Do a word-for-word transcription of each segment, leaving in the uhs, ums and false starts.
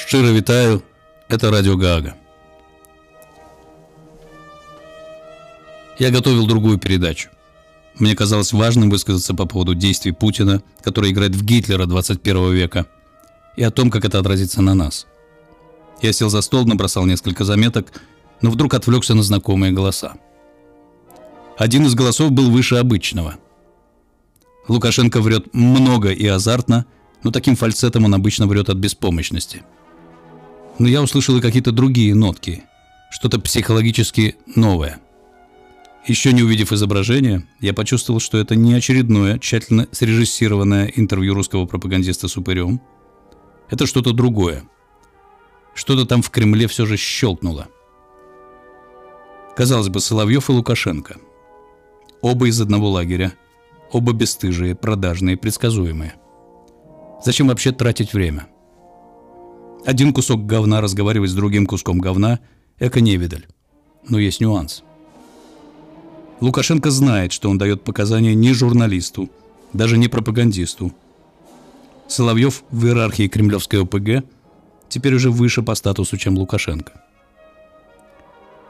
Шчыра вітаю, это Радио Гаага. Я готовил другую передачу. Мне казалось важным высказаться по поводу действий Путина, который играет в Гитлера двадцать первого века, и о том, как это отразится на нас. Я сел за стол, набросал несколько заметок, но вдруг отвлекся на знакомые голоса. Один из голосов был выше обычного. Лукашенко врет много и азартно, но таким фальцетом он обычно врет от беспомощности. Но я услышал и какие-то другие нотки, что-то психологически новое. Еще не увидев изображения, я почувствовал, что это не очередное, тщательно срежиссированное интервью русского пропагандиста с упырем. Это что-то другое. Что-то там в Кремле все же щелкнуло. Казалось бы, Соловьев и Лукашенко. Оба из одного лагеря. Оба бесстыжие, продажные, предсказуемые. Зачем вообще тратить время? Один кусок говна разговаривать с другим куском говна – эко-невидаль. Но есть нюанс. Лукашенко знает, что он дает показания не журналисту, даже не пропагандисту. Соловьев в иерархии кремлевской ОПГ теперь уже выше по статусу, чем Лукашенко.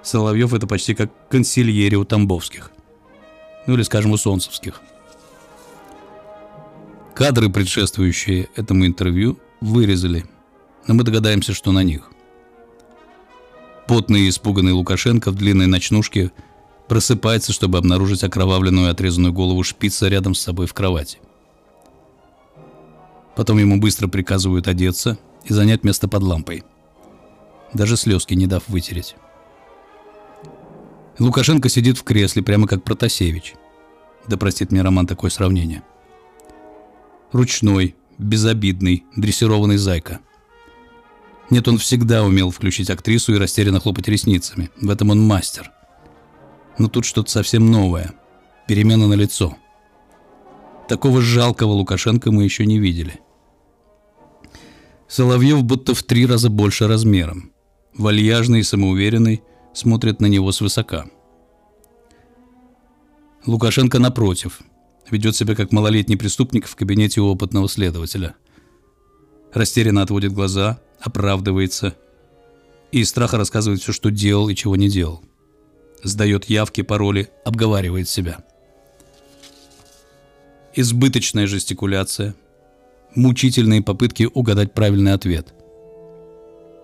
Соловьев – это почти как консильери у Тамбовских. Ну или, скажем, у Солнцевских. Кадры, предшествующие этому интервью, вырезали, но мы догадаемся, что на них. Потный и испуганный Лукашенко в длинной ночнушке просыпается, чтобы обнаружить окровавленную и отрезанную голову шпица рядом с собой в кровати. Потом ему быстро приказывают одеться и занять место под лампой, даже слезки не дав вытереть. Лукашенко сидит в кресле, прямо как Протасевич. Да простит мне Роман такое сравнение. Ручной, безобидный, дрессированный зайка. Нет, он всегда умел включить актрису и растерянно хлопать ресницами. В этом он мастер. Но тут что-то совсем новое. Перемена налицо. Такого жалкого Лукашенко мы еще не видели. Соловьев будто в три раза больше размером. Вальяжный и самоуверенный, смотрит на него свысока. Лукашенко, напротив, ведет себя как малолетний преступник в кабинете опытного следователя. Растерянно отводит глаза, оправдывается и из страха рассказывает все, что делал и чего не делал. Сдает явки, пароли, обговаривает себя. Избыточная жестикуляция, мучительные попытки угадать правильный ответ.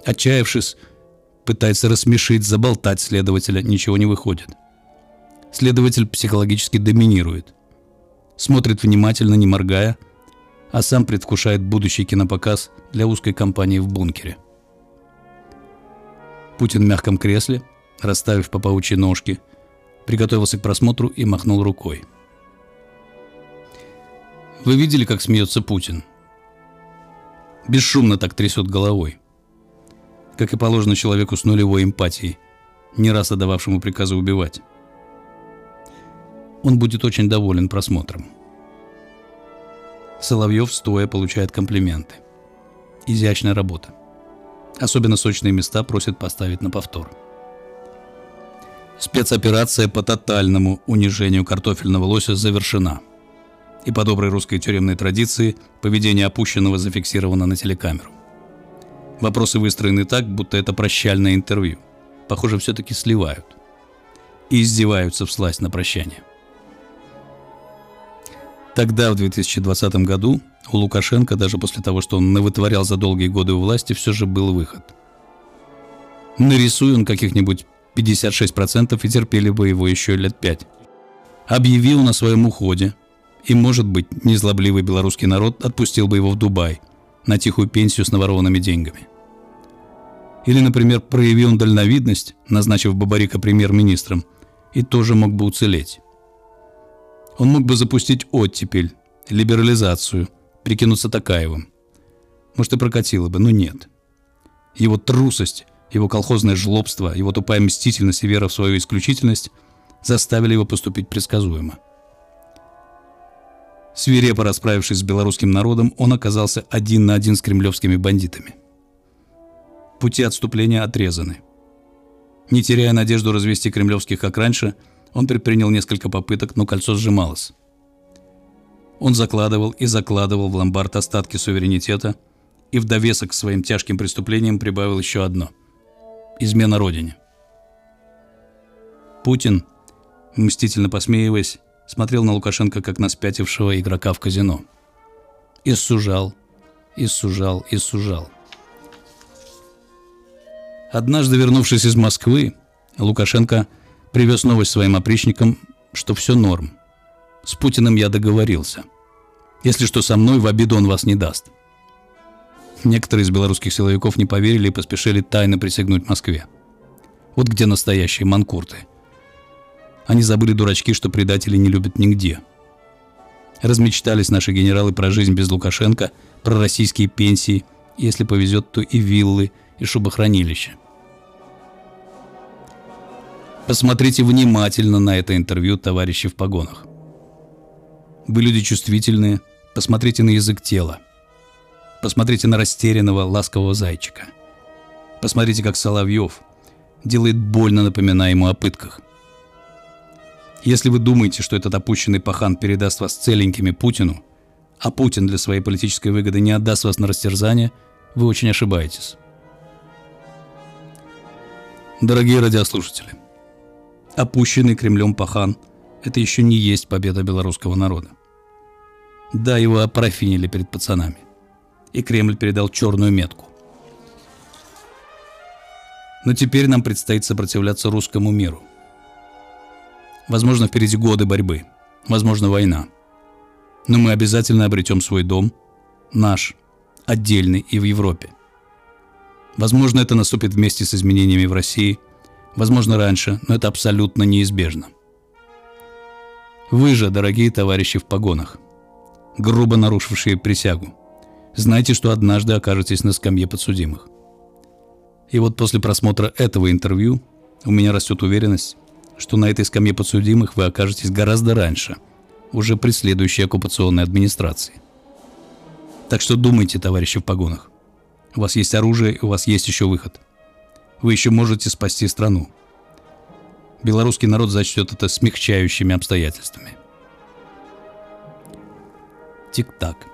Отчаявшись, пытается рассмешить, заболтать следователя, ничего не выходит. Следователь психологически доминирует. Смотрит внимательно, не моргая, а сам предвкушает будущий кинопоказ для узкой компании в бункере. Путин в мягком кресле, расставив по паучьи ножки, приготовился к просмотру и махнул рукой. Вы видели, как смеется Путин? Бесшумно так трясет головой, как и положено человеку с нулевой эмпатией, не раз отдававшему приказы убивать. Он будет очень доволен просмотром. Соловьев стоя получает комплименты. Изящная работа. Особенно сочные места просят поставить на повтор. Спецоперация по тотальному унижению картофельного лося завершена. И по доброй русской тюремной традиции поведение опущенного зафиксировано на телекамеру. Вопросы выстроены так, будто это прощальное интервью. Похоже, все-таки сливают. И издеваются всласть на прощание. Тогда, в две тысячи двадцатом году, у Лукашенко, даже после того, что он навытворял за долгие годы у власти, все же был выход. Нарисуй он каких-нибудь пятьдесят шесть процентов и терпели бы его еще лет пять. Объявил на своем уходе. И, может быть, незлобливый белорусский народ отпустил бы его в Дубай на тихую пенсию с наворованными деньгами. Или, например, проявил он дальновидность, назначив Бабарика премьер-министром, и тоже мог бы уцелеть. Он мог бы запустить оттепель, либерализацию, прикинуться Такаевым. Может, и прокатило бы, но нет. Его трусость, его колхозное жлобство, его тупая мстительность и вера в свою исключительность заставили его поступить предсказуемо. Свирепо расправившись с белорусским народом, он оказался один на один с кремлевскими бандитами. Пути отступления отрезаны. Не теряя надежду развести кремлевских, как раньше, он предпринял несколько попыток, но кольцо сжималось. Он закладывал и закладывал в ломбард остатки суверенитета и в довесок к своим тяжким преступлениям прибавил еще одно – измена Родине. Путин, мстительно посмеиваясь, смотрел на Лукашенко как на спятившего игрока в казино. И сужал, и сужал, и сужал. Однажды, вернувшись из Москвы, Лукашенко привез новость своим опричникам, что все норм. С Путиным я договорился. Если что со мной, в обиду он вас не даст. Некоторые из белорусских силовиков не поверили и поспешили тайно присягнуть Москве. Вот где настоящие манкурты. Они забыли, дурачки, что предателей не любят нигде. Размечтались наши генералы про жизнь без Лукашенко, про российские пенсии, если повезет, то и виллы, и шубохранилища. Посмотрите внимательно на это интервью, товарищи в погонах. Вы люди чувствительные, посмотрите на язык тела. Посмотрите на растерянного, ласкового зайчика. Посмотрите, как Соловьев делает больно, напоминая ему о пытках. Если вы думаете, что этот опущенный пахан передаст вас целенькими Путину, а Путин для своей политической выгоды не отдаст вас на растерзание, вы очень ошибаетесь. Дорогие радиослушатели, опущенный Кремлем пахан – это еще не есть победа белорусского народа. Да, его опрофинили перед пацанами, и Кремль передал черную метку. Но теперь нам предстоит сопротивляться русскому миру. Возможно, впереди годы борьбы, возможно, война. Но мы обязательно обретем свой дом, наш, отдельный и в Европе. Возможно, это наступит вместе с изменениями в России, возможно, раньше, но это абсолютно неизбежно. Вы же, дорогие товарищи в погонах, грубо нарушившие присягу, знайте, что однажды окажетесь на скамье подсудимых. И вот после просмотра этого интервью у меня растет уверенность, что на этой скамье подсудимых вы окажетесь гораздо раньше, уже при следующей оккупационной администрации. Так что думайте, товарищи в погонах. У вас есть оружие, у вас есть еще выход. Вы еще можете спасти страну. Белорусский народ зачтет это смягчающими обстоятельствами. Тик-так.